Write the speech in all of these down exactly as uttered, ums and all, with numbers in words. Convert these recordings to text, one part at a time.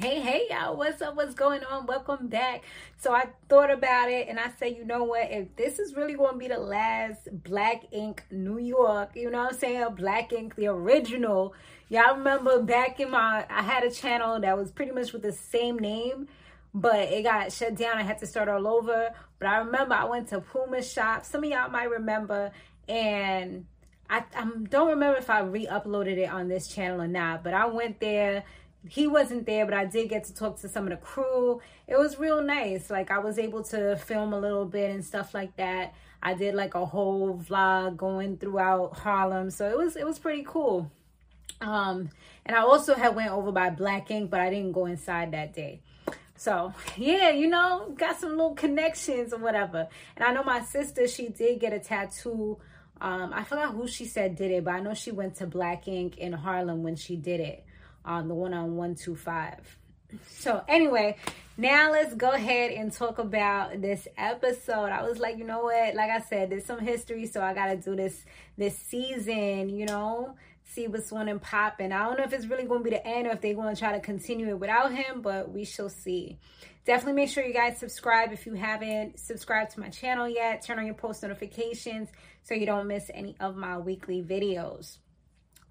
Hey, hey, y'all, what's up? What's going on? Welcome back. So I thought about it and I said, you know what? If this is really going to be the last Black Ink New York, you know what I'm saying? Black Ink, the original. Y'all remember back in my, I had a channel that was pretty much with the same name, but it got shut down. I had to start all over. But I remember I went to Puma Shop. Some of y'all might remember. And I, I don't remember if I re-uploaded it on this channel or not, but I went there. He wasn't there, but I did get to talk to some of the crew. It was real nice. Like, I was able to film a little bit and stuff like that. I did like a whole vlog going throughout Harlem, so it was it was pretty cool. Um and I also had went over by Black Ink, but I didn't go inside that day. So yeah, you know, got some little connections or whatever. And I know my sister, she did get a tattoo. um I forgot who she said did it, but I know she went to Black Ink in Harlem when she did it. Um, the one on one two five. So anyway, now let's go ahead and talk about this episode. I was like, you know what? Like I said, there's some history, so I gotta do this this season, you know, see what's on and popping. I don't know if it's really gonna be the end or if they're gonna try to continue it without him, but we shall see. Definitely make sure you guys subscribe if you haven't subscribed to my channel yet. Turn on your post notifications so you don't miss any of my weekly videos.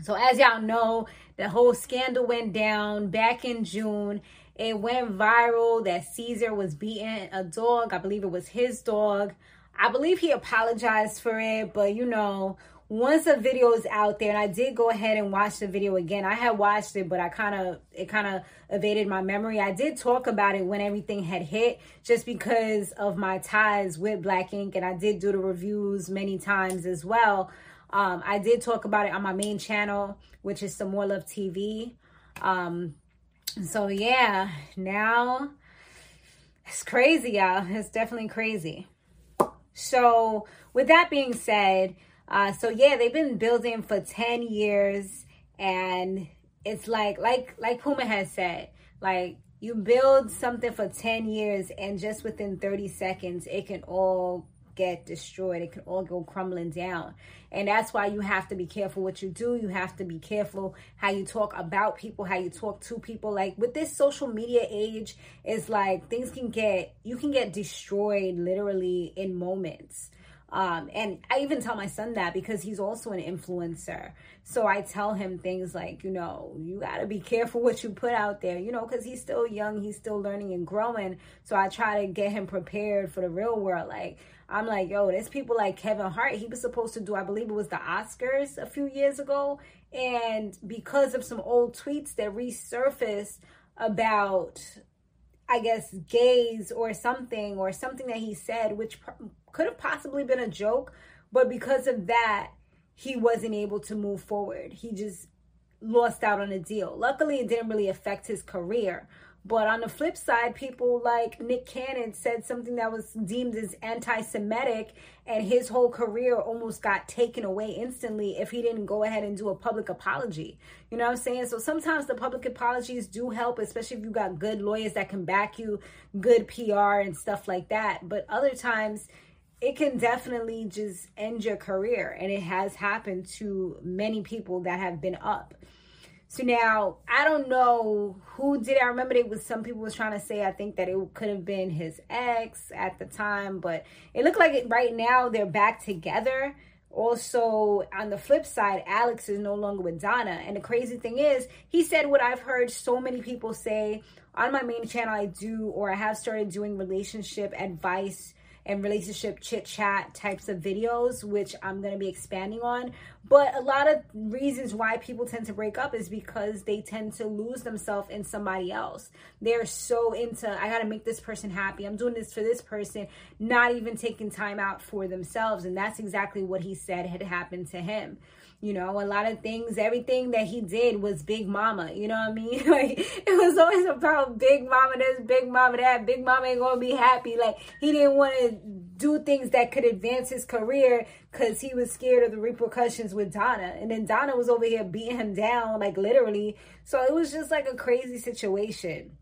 So as y'all know, the whole scandal went down back in June. It went viral that Caesar was beating a dog. I believe it was his dog. I believe he apologized for it. But, you know, once the video is out there, and I did go ahead and watch the video again. I had watched it, but I kind of it kind of evaded my memory. I did talk about it when everything had hit just because of my ties with Black Ink. And I did do the reviews many times as well. Um, I did talk about it on my main channel, which is Some More Love T V. Um, so, yeah, now it's crazy, y'all. It's definitely crazy. So, with that being said, uh, so, yeah, they've been building for ten years. And it's like, like, like Puma has said, like, you build something for ten years and just within thirty seconds, it can all get destroyed. It can all go crumbling down. And that's why you have to be careful what you do. You have to be careful how you talk about people, how you talk to people. Like, with this social media age, it's like things can get, you can get destroyed literally in moments. Um, and I even tell my son that because he's also an influencer. So I tell him things like, you know, you got to be careful what you put out there, you know, because he's still young. He's still learning and growing. So I try to get him prepared for the real world. Like, I'm like, yo, there's people like Kevin Hart. He was supposed to do, I believe it was the Oscars a few years ago. And because of some old tweets that resurfaced about, I guess, gays or something, or something that he said, which could have possibly been a joke, but because of that, he wasn't able to move forward. He just lost out on a deal. Luckily, it didn't really affect his career. But on the flip side, people like Nick Cannon said something that was deemed as anti-Semitic, and his whole career almost got taken away instantly if he didn't go ahead and do a public apology. You know what I'm saying? So sometimes the public apologies do help, especially if you got good lawyers that can back you, good P R and stuff like that. But other times, it can definitely just end your career, and it has happened to many people that have been up. So now, I don't know who did it. I remember it was some people was trying to say, I think that it could have been his ex at the time. But it looked like it right now they're back together. Also, on the flip side, Alex is no longer with Donna. And the crazy thing is, he said what I've heard so many people say. On my main channel, I do, or I have started doing relationship advice and relationship chit-chat types of videos, which I'm going to be expanding on. But a lot of reasons why people tend to break up is because they tend to lose themselves in somebody else. They're so into, I got to make this person happy. I'm doing this for this person, not even taking time out for themselves. And that's exactly what he said had happened to him. You know, a lot of things, everything that he did was Big Mama. You know what I mean? Like, it was always about Big Mama this, Big Mama that. Big Mama ain't going to be happy. Like, he didn't want to do things that could advance his career because he was scared of the repercussions with Donna. And then Donna was over here beating him down, like, literally. So it was just like a crazy situation.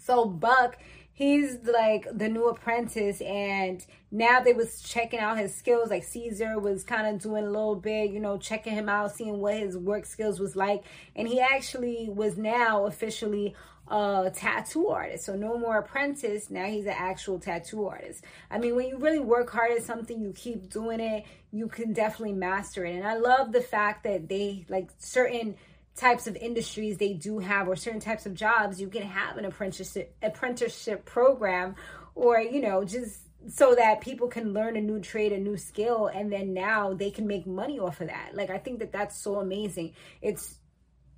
So Buck, he's like the new apprentice, and now they was checking out his skills. Like Caesar was kind of doing a little bit, you know, checking him out, seeing what his work skills was like. And he actually was now officially a tattoo artist. So no more apprentice. Now he's an actual tattoo artist. I mean, when you really work hard at something, you keep doing it, you can definitely master it. And I love the fact that they, like, certain types of industries they do have, or certain types of jobs, you can have an apprenticeship apprenticeship program, or, you know, just so that people can learn a new trade, a new skill, and then now they can make money off of that. Like, I think that that's so amazing. It's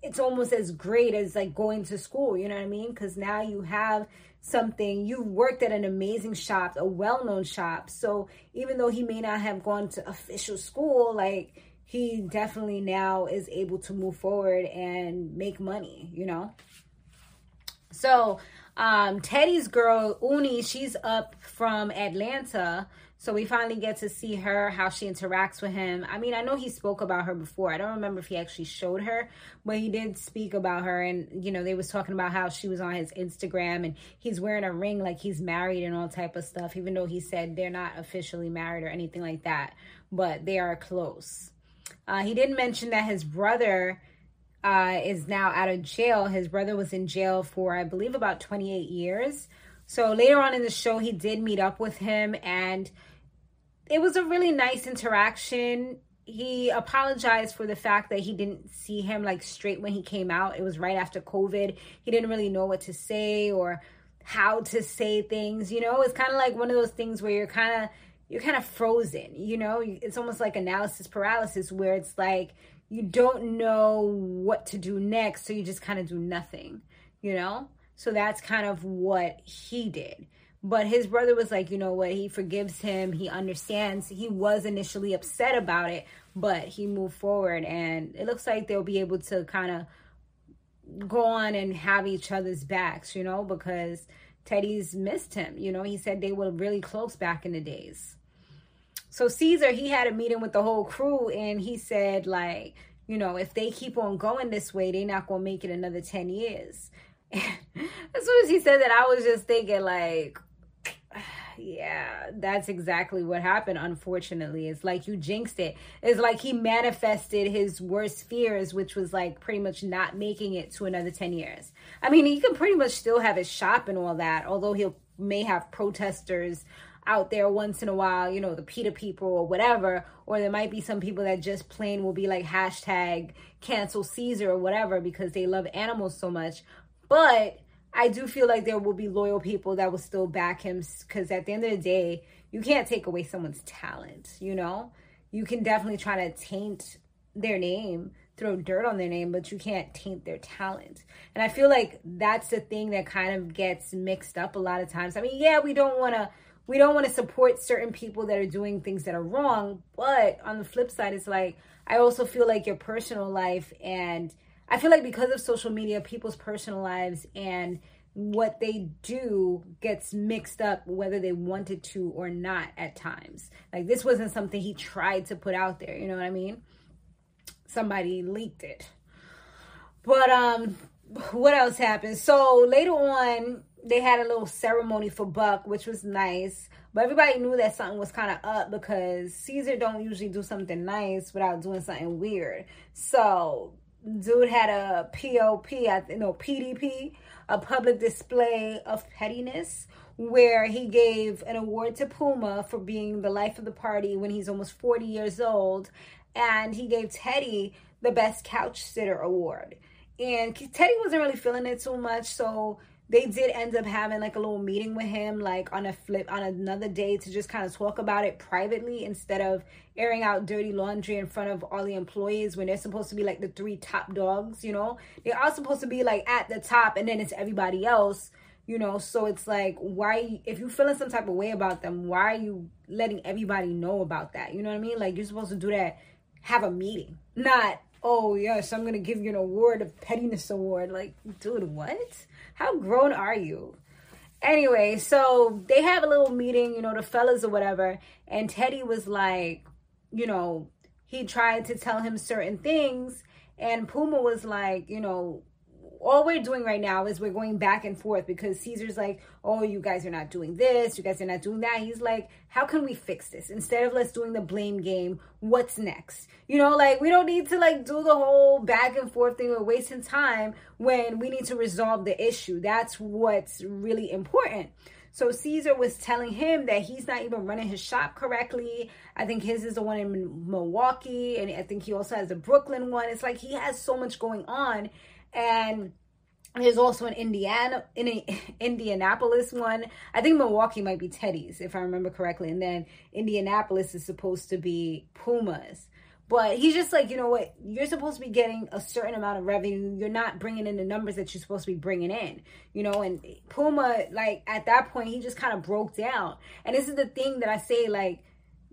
it's almost as great as like going to school, you know what I mean? Because now you have something, you've worked at an amazing shop, a well-known shop. So even though he may not have gone to official school, like, he definitely now is able to move forward and make money, you know? So um, Teddy's girl, Uni, she's up from Atlanta. So we finally get to see her, how she interacts with him. I mean, I know he spoke about her before. I don't remember if he actually showed her, but he did speak about her. And, you know, they was talking about how she was on his Instagram and he's wearing a ring like he's married and all type of stuff, even though he said they're not officially married or anything like that, but they are close. Uh, he did mention that his brother uh, is now out of jail. His brother was in jail for, I believe, about twenty-eight years. So later on in the show, he did meet up with him, and it was a really nice interaction. He apologized for the fact that he didn't see him like straight when he came out. It was right after COVID. He didn't really know what to say or how to say things. You know, it's kind of like one of those things where you're kind of, you're kind of frozen, you know? It's almost like analysis paralysis, where it's like you don't know what to do next, so you just kind of do nothing, you know? So that's kind of what he did. But his brother was like, you know what? He forgives him. He understands. He was initially upset about it, but he moved forward. And it looks like they'll be able to kind of go on and have each other's backs, you know? Because Teddy's missed him. You know, he said they were really close back in the days. So Caesar, he had a meeting with the whole crew, and he said, like, you know, if they keep on going this way, they're not going to make it another ten years. And as soon as he said that, I was just thinking, like, yeah, that's exactly what happened, unfortunately. It's like you jinxed it. It's like he manifested his worst fears, which was like pretty much not making it to another ten years. I mean, he can pretty much still have his shop and all that, although he may have protesters out there once in a while, you know, the PETA people or whatever, or there might be some people that just plain will be like hashtag cancel Caesar or whatever because they love animals so much. But I do feel like there will be loyal people that will still back him, because at the end of the day, you can't take away someone's talent, you know? You can definitely try to taint their name, throw dirt on their name, but you can't taint their talent. And I feel like that's the thing that kind of gets mixed up a lot of times. I mean, yeah, we don't want to we don't want to support certain people that are doing things that are wrong, but on the flip side, it's like, I also feel like your personal life and... I feel like because of social media, people's personal lives and what they do gets mixed up whether they wanted to or not at times. Like, this wasn't something he tried to put out there, you know what I mean? Somebody leaked it. But um, what else happened? So later on, they had a little ceremony for Buck, which was nice. But everybody knew that something was kind of up, because Caesar don't usually do something nice without doing something weird. So... dude had a P O P, no, P D P, a public display of pettiness, where he gave an award to Puma for being the life of the party when he's almost forty years old. And he gave Teddy the best couch sitter award. And Teddy wasn't really feeling it too much, so they did end up having like a little meeting with him, like on a flip on another day, to just kind of talk about it privately instead of airing out dirty laundry in front of all the employees when they're supposed to be like the three top dogs, you know? They're all supposed to be like at the top, and then it's everybody else, you know? So it's like, why, if you're feeling some type of way about them, why are you letting everybody know about that? You know what I mean? Like, you're supposed to do that, have a meeting, not, oh yes, I'm gonna give you an award, a pettiness award. Like, dude, what? How grown are you? Anyway, so they have a little meeting, you know, the fellas or whatever. And Teddy was like, you know, he tried to tell him certain things. And Puma was like, you know, all we're doing right now is we're going back and forth because Caesar's like, oh, you guys are not doing this, you guys are not doing that. He's like, how can we fix this? Instead of us doing the blame game, what's next? You know, like, we don't need to like do the whole back and forth thing or wasting time when we need to resolve the issue. That's what's really important. So Caesar was telling him that he's not even running his shop correctly. I think his is the one in Milwaukee, and I think he also has the Brooklyn one. It's like he has so much going on. And there's also an Indiana, in Indianapolis one. I think Milwaukee might be Teddy's, if I remember correctly. And then Indianapolis is supposed to be Puma's. But he's just like, you know what? You're supposed to be getting a certain amount of revenue. You're not bringing in the numbers that you're supposed to be bringing in, you know? And Puma, like, at that point, he just kind of broke down. And this is the thing that I say, like,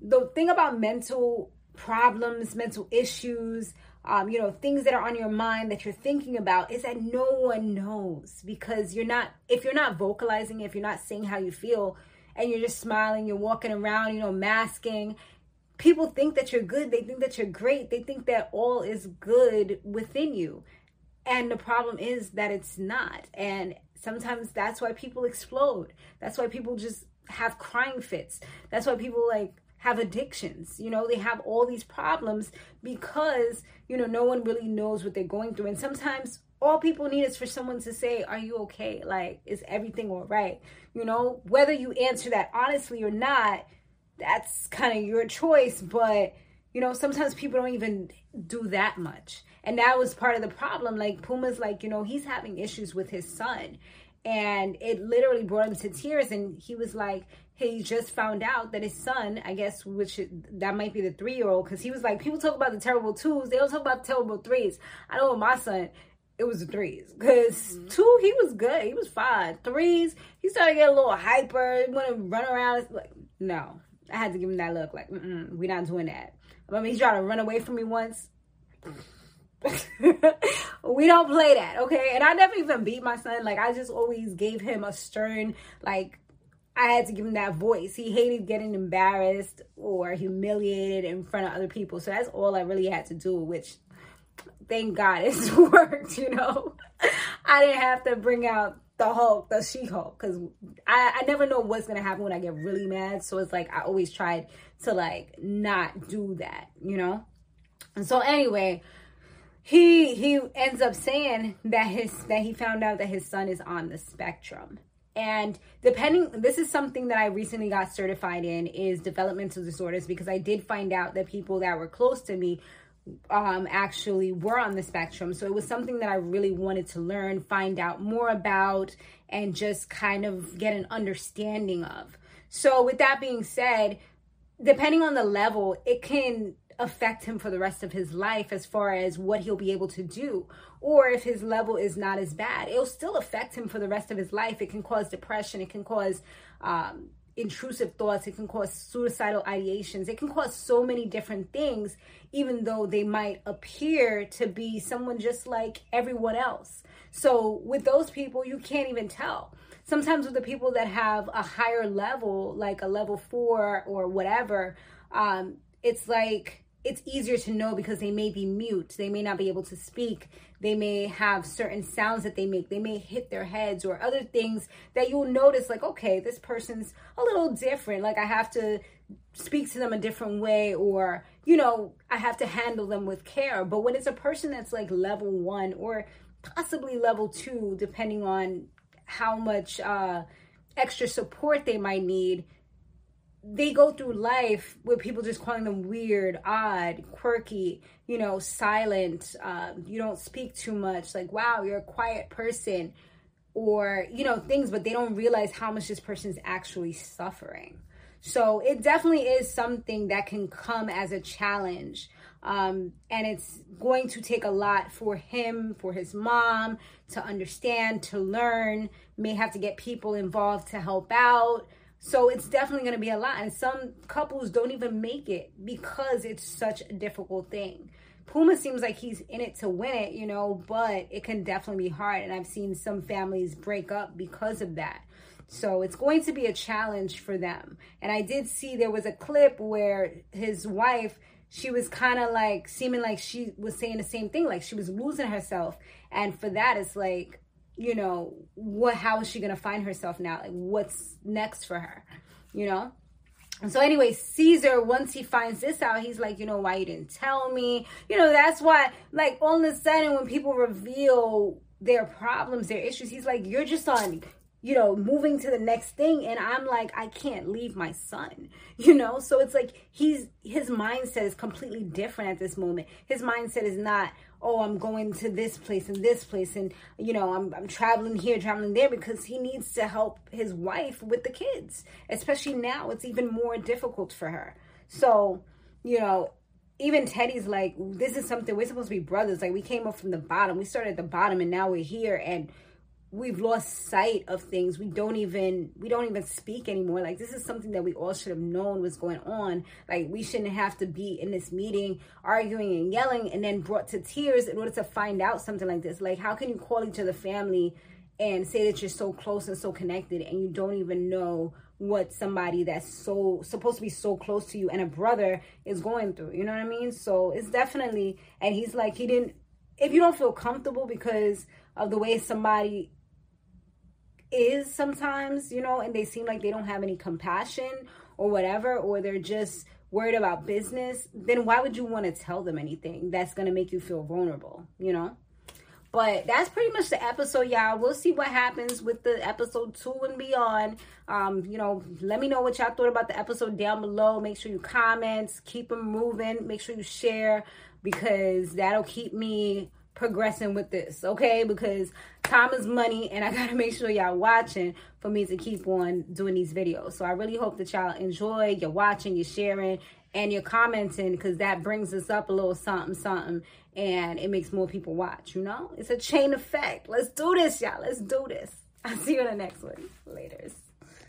the thing about mental problems, mental issues, um, you know, things that are on your mind that you're thinking about is that no one knows, because you're not, if you're not vocalizing, if you're not saying how you feel, and you're just smiling, you're walking around, you know, masking, people think that you're good. They think that you're great. They think that all is good within you. And the problem is that it's not. And sometimes that's why people explode. That's why people just have crying fits. That's why people like have addictions. You know, they have all these problems because, you know, no one really knows what they're going through. And sometimes all people need is for someone to say, are you okay? Like, is everything all right? You know, whether you answer that honestly or not, that's kind of your choice. But, you know, sometimes people don't even do that much. And that was part of the problem. Like, Puma's like, you know, he's having issues with his son. And it literally brought him to tears. And he was like, he just found out that his son, I guess, which that might be the three-year-old. Because he was like, people talk about the terrible twos. They don't talk about the terrible threes. I know with my son, it was the threes. Because mm-hmm. two, he was good. He was fine. Threes, he started getting a little hyper. He wanted to run around. It's like, no. I had to give him that look, like, mm-mm, we're not doing that. I mean, he tried to run away from me once. We don't play that, okay? And I never even beat my son. Like, I just always gave him a stern, like, I had to give him that voice. He hated getting embarrassed or humiliated in front of other people. So that's all I really had to do, which, thank God, it's worked, you know? I didn't have to bring out the Hulk, the She-Hulk, because I, I never know what's going to happen when I get really mad. So it's like I always tried to, like, not do that, you know? And so anyway, he he ends up saying that his that he found out that his son is on the spectrum. And depending, this is something that I recently got certified in, is developmental disorders, because I did find out that people that were close to me um actually were on the spectrum. So it was something that I really wanted to learn, find out more about, and just kind of get an understanding of. So with that being said, depending on the level, it can affect him for the rest of his life as far as what he'll be able to do. Or if his level is not as bad, it'll still affect him for the rest of his life. It can cause depression, it can cause um intrusive thoughts, it can cause suicidal ideations, it can cause so many different things, even though they might appear to be someone just like everyone else. So with those people, you can't even tell. Sometimes with the people that have a higher level, like a level four or whatever, um, it's like, it's easier to know because they may be mute. They may not be able to speak. They may have certain sounds that they make. They may hit their heads or other things that you'll notice, like, okay, this person's a little different. Like, I have to speak to them a different way, or, you know, I have to handle them with care. But when it's a person that's like level one or possibly level two, depending on how much uh, extra support they might need, they go through life with people just calling them weird, odd, quirky, you know, silent, uh, you don't speak too much, like, wow, you're a quiet person, or, you know, things, but they don't realize how much this person's actually suffering. So it definitely is something that can come as a challenge. Um, and it's going to take a lot for him, for his mom, to understand, to learn, may have to get people involved to help out. So it's definitely going to be a lot. And some couples don't even make it because it's such a difficult thing. Puma seems like he's in it to win it, you know, but it can definitely be hard. And I've seen some families break up because of that. So it's going to be a challenge for them. And I did see there was a clip where his wife, she was kind of like seeming like she was saying the same thing, like she was losing herself. And for that, it's like, you know, what, how is she going to find herself now? Like, what's next for her, you know? And so anyway, Caesar, once he finds this out, he's like, you know, why you didn't tell me? You know, that's why, like, all of a sudden when people reveal their problems, their issues, he's like, you're just on, you know, moving to the next thing. And I'm like, I can't leave my son, you know? So it's like, he's, his mindset is completely different at this moment. His mindset is not, oh, I'm going to this place and this place, and, you know, I'm, I'm traveling here, traveling there, because he needs to help his wife with the kids, especially now. It's even more difficult for her. So, you know, even Teddy's like, this is something, we're supposed to be brothers. Like, we came up from the bottom. We started at the bottom, and now we're here, and we've lost sight of things. We don't even, we don't even speak anymore. Like, this is something that we all should have known was going on. Like, we shouldn't have to be in this meeting arguing and yelling and then brought to tears in order to find out something like this. Like, how can you call each other family and say that you're so close and so connected, and you don't even know what somebody that's so supposed to be so close to you and a brother is going through? You know what I mean? So it's definitely, and he's like, he didn't, if you don't feel comfortable because of the way somebody is sometimes, you know, and they seem like they don't have any compassion or whatever, or they're just worried about business, then why would you want to tell them anything that's going to make you feel vulnerable, you know? But that's pretty much the episode, y'all. We'll see what happens with the episode two and beyond. Um, you know, let me know what y'all thought about the episode down below. Make sure you comment, keep them moving, make sure you share, because that'll keep me progressing with this, okay? Because time is money, and I gotta make sure y'all watching for me to keep on doing these videos. So I really hope that y'all enjoy, you're watching, you're sharing, and you're commenting, because that brings us up a little something something, and it makes more people watch, you know? It's a chain effect. Let's do this, y'all. Let's do this. I'll see you in the next one. Laters.